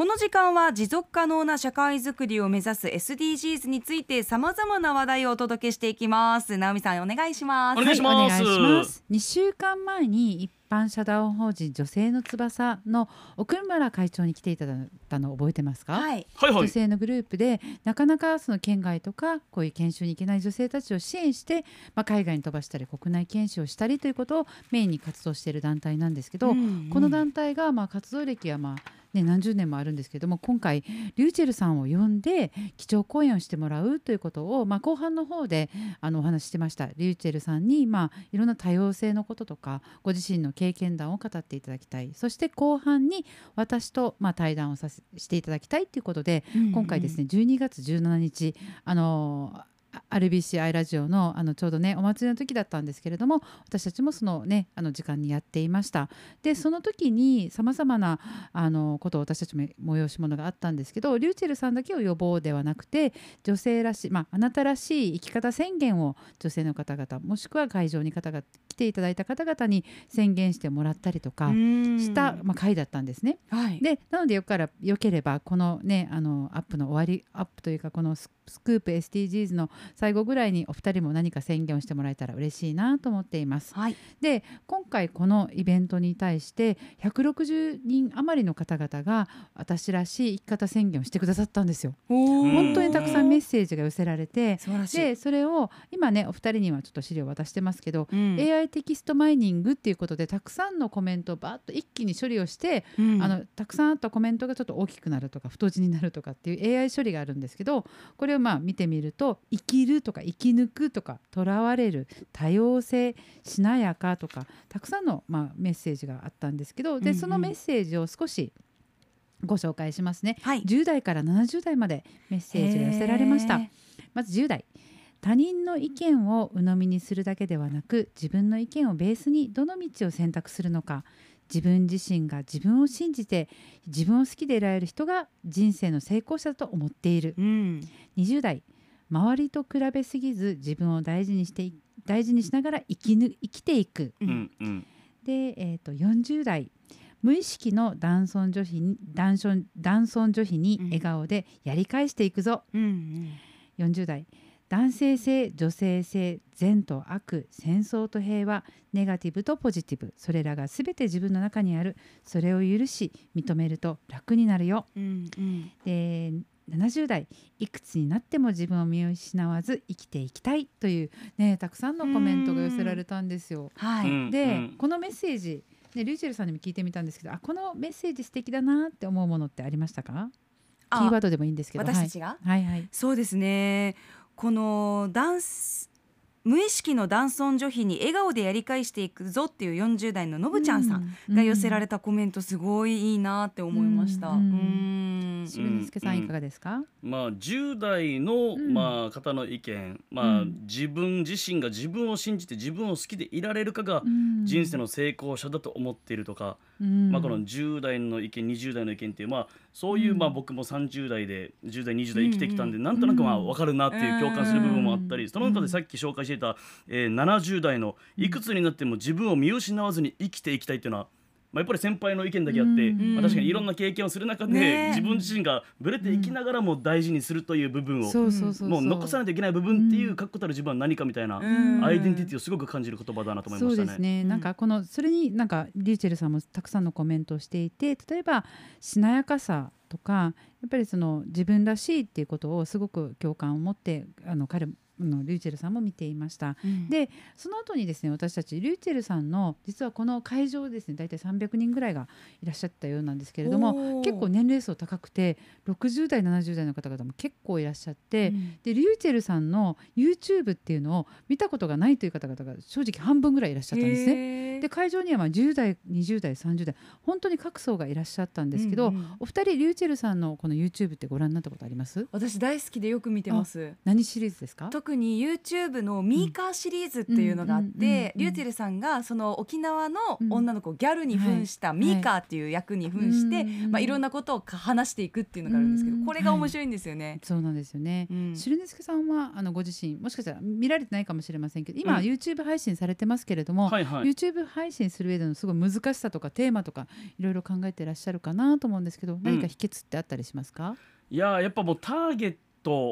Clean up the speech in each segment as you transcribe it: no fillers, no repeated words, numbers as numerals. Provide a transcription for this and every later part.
この時間は持続可能な社会づくりを目指す SDGs についてさまざまな話題をお届けしていきます。直美さん、お願いします。お願いします。2週間前に一般社団法人女性の翼の奥村会長に来ていただいたのを覚えてますか？はい、はいはい、女性のグループでなかなかその県外とかこういう研修に行けない女性たちを支援して、海外に飛ばしたり国内研修をしたりということをメインに活動している団体なんですけど、この団体が活動歴は何十年もあるんですけども、今回リューチェルさんを呼んで基調講演をしてもらうということを、後半の方でお話ししてました。リューチェルさんに、いろんな多様性のこととかご自身の経験談を語っていただきたい。そして後半に私と、対談をしていただきたいということで、今回ですね12月17日RBCI ラジオの、ちょうどねお祭りの時だったんですけれども、私たちもそのね時間にやっていました。でその時にさまざまなことを私たちも催し物があったんですけど、リューチェルさんだけを呼ぼうではなくて、女性らしい、あなたらしい生き方宣言を女性の方々もしくは会場に来ていただいた方々に宣言してもらったりとかした、会だったんですね。はい、でなのでよければこのねアップの終わりアップというかこのスクープ SDGs の最後ぐらいにお二人も何か宣言をしてもらえたら嬉しいなと思っています。はい、で今回このイベントに対して160人余りの方々が私らしい生き方宣言をしてくださったんですよ。本当にたくさんメッセージが寄せられて、でそれを今ねお二人にはちょっと資料を渡してますけど、AI テキストマイニングっていうことでたくさんのコメントをバーッと一気に処理をして、たくさんあったコメントがちょっと大きくなるとか太字になるとかっていう AI 処理があるんですけど、これを見てみると、生きるとか生き抜くとかとらわれる、多様性、しなやかとかたくさんの、メッセージがあったんですけど、でそのメッセージを少しご紹介しますね。はい、10代から70代までメッセージが寄せられました。まず10代、他人の意見を鵜呑みにするだけではなく、自分の意見をベースにどの道を選択するのか、自分自身が自分を信じて自分を好きでいられる人が人生の成功者だと思っている。20代、周りと比べすぎず自分を大事にしながら生きていく。で、40代、無意識の男尊女卑に笑顔でやり返していくぞ。40代、男性性、女性性、善と悪、戦争と平和、ネガティブとポジティブ、それらがすべて自分の中にある。それを許し、認めると楽になるよ。で、70代、いくつになっても自分を見失わず生きていきたいという、たくさんのコメントが寄せられたんですよ。で、このメッセージ、リューチェルさんにも聞いてみたんですけど、このメッセージ素敵だなって思うものってありましたか？キーワードでもいいんですけど、私たちが、そうですね、この無意識の男尊女卑に笑顔でやり返していくぞっていう40代ののぶちゃんさんが寄せられたコメント、すごいいいなって思いました。渋之助さん、いかがですか？10代の、方の意見、自分自身が自分を信じて自分を好きでいられるかが人生の成功者だと思っているとか、この10代の意見、20代の意見っていう、そういう、僕も30代で10代20代生きてきたんで、なんとなく分かるなっていう共感する部分もあったり、その中でさっき紹介していた、70代のいくつになっても自分を見失わずに生きていきたいっていうのは、やっぱり先輩の意見だけあって、確かにいろんな経験をする中で、自分自身がぶれていきながらも大事にするという部分を、もう残さないといけない部分っていう、確固たる自分は何かみたいな、アイデンティティをすごく感じる言葉だなと思いましたね。そうですね。それにリューチェルさんもたくさんのコメントをしていて、例えばしなやかさとか、やっぱりその自分らしいっていうことをすごく共感を持ってリューチェルさんも見ていました。でその後にですね、私たちリューチェルさんの実はこの会場ですね、大体300人ぐらいがいらっしゃったようなんですけれども、結構年齢層高くて60代70代の方々も結構いらっしゃって、でリューチェルさんの YouTube っていうのを見たことがないという方々が正直半分ぐらいいらっしゃったんですね。で会場には10代20代30代本当に各層がいらっしゃったんですけど、お二人リューチェルさんのこの YouTube ってご覧になったことあります？私大好きでよく見てます。何シリーズですか？特に YouTube のミーカーシリーズっていうのがあって、りゅうちぇるさんがその沖縄の女の子ギャルに扮したミーカーっていう役に扮して、まあいろんなことを話していくっていうのがあるんですけど、これが面白いんですよね。そうなんですよね。しるねすけさんはご自身もしかしたら見られてないかもしれませんけど、今 YouTube 配信されてますけれども、 YouTube 配信する上でのすごい難しさとかテーマとかいろいろ考えてらっしゃるかなと思うんですけど、何か秘訣ってあったりしますか？いや、やっぱもうターゲット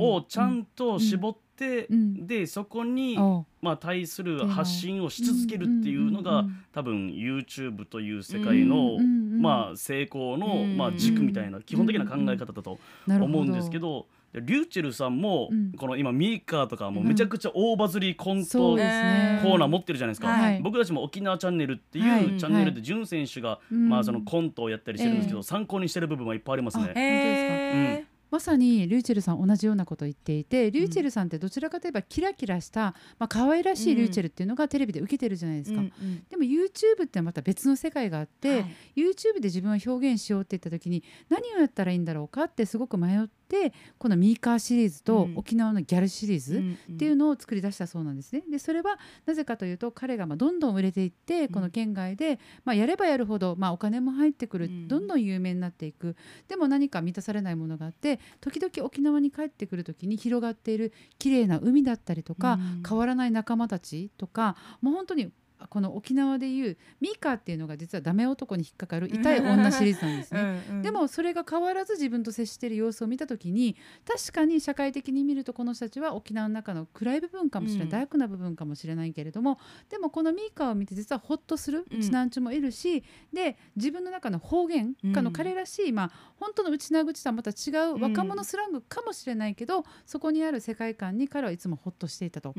をちゃんと絞って、でそこに、まあ、対する発信をし続けるっていうのが、多分 YouTube という世界の、まあ、成功の、まあ、軸みたいな基本的な考え方だと思うんですけど。りゅうちぇるさんも、この今ミーカーとかもめちゃくちゃ大バズりコントコーナー持ってるじゃないですか。僕たちも沖縄チャンネルっていうチャンネルでジュン選手がまあそのコントをやったりしてるんですけど、参考にしてる部分はいっぱいありますね。まさにりゅうちぇるさん同じようなことを言っていて、りゅうちぇるさんってどちらかといえばキラキラした、まあ可愛らしいりゅうちぇるっていうのがテレビで受けてるじゃないですか。でも YouTube ってまた別の世界があって、YouTube で自分を表現しようって言った時に何をやったらいいんだろうかってすごく迷って、このミーカーシリーズと沖縄のギャルシリーズっていうのを作り出したそうなんですね。でそれはなぜかというと、彼がまあどんどん売れていって、この県外でまあやればやるほどまあお金も入ってくる、どんどん有名になっていく。でも何か満たされないものがあって、時々沖縄に帰ってくる時に広がっている綺麗な海だったりとか、変わらない仲間たちとか、もう本当にこの沖縄でいうミーカーっていうのが実はダメ男に引っかかる痛い女シリーズなんですね。でもそれが変わらず自分と接している様子を見た時に、確かに社会的に見るとこの人たちは沖縄の中の暗い部分かもしれない、ダークな部分かもしれないけれども、でもこのミーカーを見て実はホッとするうちなんちゅもいるし、で自分の中の方言かの彼らしい、まあ本当のうちなぐちとはまた違う若者スラングかもしれないけど、そこにある世界観に彼はいつもホッとしていたと。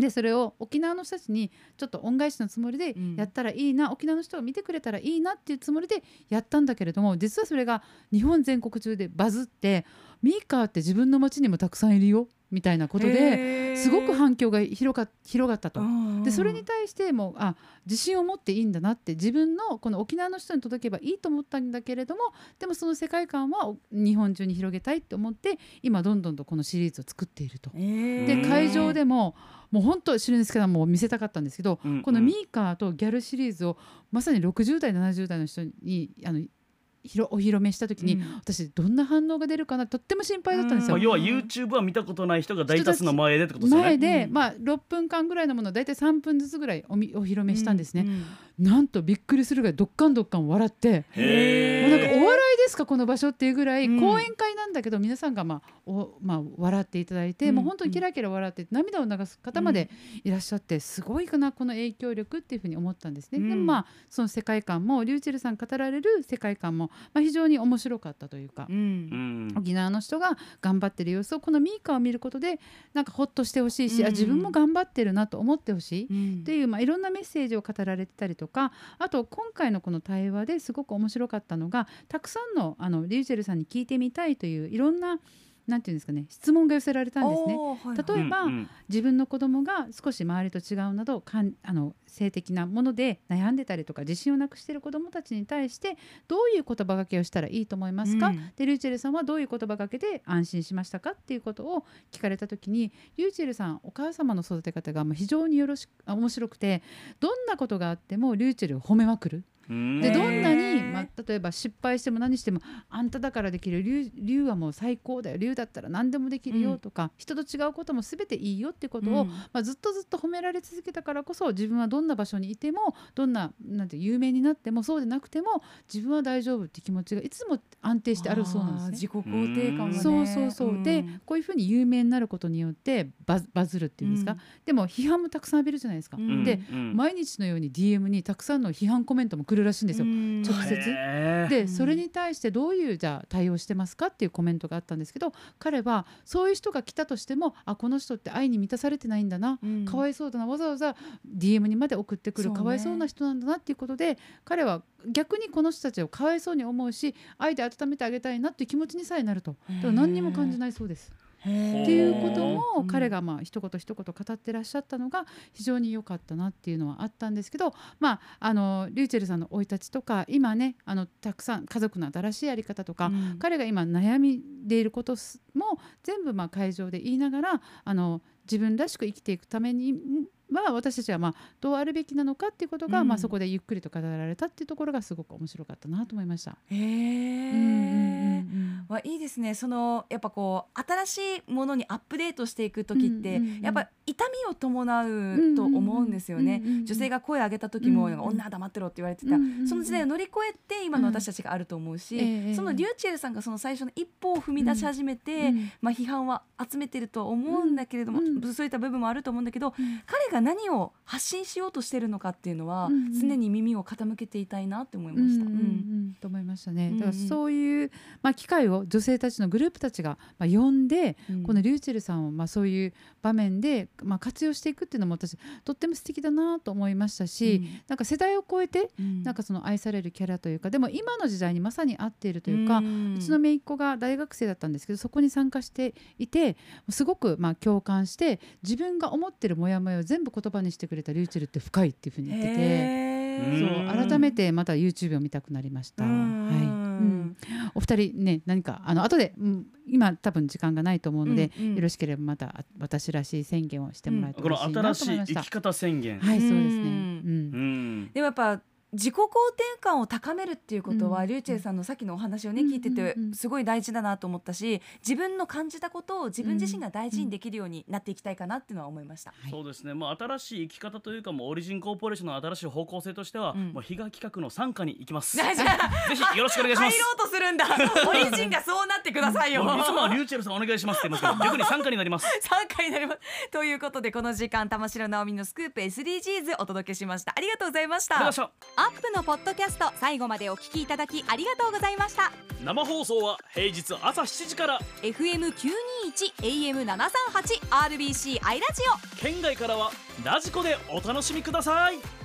でそれを沖縄の人たちにちょっと恩返しのつもりでやったらいいな、沖縄の人が見てくれたらいいなっていうつもりでやったんだけれども、実はそれが日本全国中でバズって、ミーカーって自分の街にもたくさんいるよみたいなことですごく反響が広がったと。でそれに対しても自信を持っていいんだなって、自分のこの沖縄の人に届けばいいと思ったんだけれども、でもその世界観は日本中に広げたいと思って、今どんどんとこのシリーズを作っていると。で会場でももう本当しるねすけさんも見せたかったんですけど、このミーカーとギャルシリーズをまさに60代70代の人にお披露目した時に、私どんな反応が出るかなとっても心配だったんですよ。要は YouTube は見たことない人が大多数の前でってことですよね。前で、まあ、6分間ぐらいのものを大体3分ずつぐらいお披露目したんですね。なんとびっくりするぐらいどっかんどっかん笑って、もうなんかお笑いですかこの場所っていうぐらい、講演会なんだけど皆さんが笑っていただいて、もう本当にキラキラ笑って涙を流す方までいらっしゃって、すごいかなこの影響力っていうふうに思ったんですね。でもまあその世界観もりゅうちぇるさん語られる世界観も非常に面白かったというか、沖縄の人が頑張ってる様子をこのミーカーを見ることでなんかほっとしてほしいし、自分も頑張ってるなと思ってほしいっていう、まあいろんなメッセージを語られてたりとか、あと今回のこの対話ですごく面白かったのが、たくさんのりゅうちぇるさんに聞いてみたいといういろんななんていうんですかね、質問が寄せられたんですね。例えば、自分の子供が少し周りと違うなど性的なもので悩んでたりとか自信をなくしている子どもたちに対してどういう言葉がけをしたらいいと思いますか、でりゅうちぇるさんはどういう言葉がけで安心しましたかっていうことを聞かれた時に、りゅうちぇるさんお母様の育て方が非常に面白くて、どんなことがあってもりゅうちぇるを褒めまくる。でどんなに、まあ、例えば失敗しても何してもあんただからできる、龍はもう最高だよ、龍だったら何でもできるよとか、人と違うことも全ていいよってことを、ずっとずっと褒められ続けたからこそ、自分はどんな場所にいてもどんな有名になってもそうでなくても自分は大丈夫って気持ちがいつも安定してあるそうなんですね。自己肯定感もね。そうそうそう、でこういうふうに有名になることによってバズるっていうんですか、でも批判もたくさん浴びるじゃないですか。で毎日のように DM にたくさんの批判コメントも来るらしいんですよ、直接。でそれに対してどういうじゃあ対応してますかっていうコメントがあったんですけど、彼はそういう人が来たとしてもこの人って愛に満たされてないんだな、かわいそうだな、わざわざ DM にまで送ってくるかわいそうな人なんだなっていうことで、彼は逆にこの人たちをかわいそうに思うし、愛で温めてあげたいなっていう気持ちにさえなると。だから何にも感じないそうです。っていうことも彼が一言一言語ってらっしゃったのが非常に良かったなっていうのはあったんですけど、リューチェルさんの生い立ちとか今ねたくさん家族の新しいやり方とか、彼が今悩んでいることも全部会場で言いながら自分らしく生きていくためには私たちはどうあるべきなのかっていうことが、そこでゆっくりと語られたっていうところがすごく面白かったなと思いました。いいですね。やっぱ新しいものにアップデートしていく時って、やっぱ痛みを伴うと思うんですよね。女性が声を上げた時も、女は黙ってろって言われてた、その時代を乗り越えて今の私たちがあると思うし、そのリューチェルさんがその最初の一歩を踏み出し始めて、批判は集めてると思うんだけれども、そういった部分もあると思うんだけど、彼が何を発信しようとしてるのかっていうのは常に耳を傾けていたいなって思いました。と思いましたね。だからそういう、機会を女性たちのグループたちが呼んで、このリューチェルさんをそういう場面で活用していくっていうのも私とっても素敵だなと思いましたし、なんか世代を超えてその愛されるキャラというか、でも今の時代にまさに合っているというか、うちの姪っ子が大学生だったんですけど、そこに参加していてすごく共感して、自分が思ってるモヤモヤを全部言葉にしてくれたリューチェルって深いっていうふうに言ってて、そう改めてまた YouTube を見たくなりました。お二人ね、何か後で、今多分時間がないと思うので、よろしければまた私らしい宣言をしてもらいたいなと思いました。この新しい生き方宣言。はい、そうですね。でもやっぱ自己肯定感を高めるっていうことは、リューチェルさんのさっきのお話をね聞いててすごい大事だなと思ったし、自分の感じたことを自分自身が大事にできるようになっていきたいかなっていうのは思いました。そうですね。新しい生き方というか、オリジンコーポレーションの新しい方向性としては、比嘉企画の参加に行きます。ぜひよろしくお願いします。入ろうとするんだ。オリジンがそうなってくださいよ。いつもはリューチェルさんお願いしますって言いますけど、逆に参加になります。参加になります。ということでこの時間、玉城直美のスクープ SDGs お届けしました。ありがとうございました。アップのポッドキャスト、最後までお聞きいただきありがとうございました。生放送は平日朝7時から FM921 AM738 RBC アイラジオ、県外からはラジコでお楽しみください。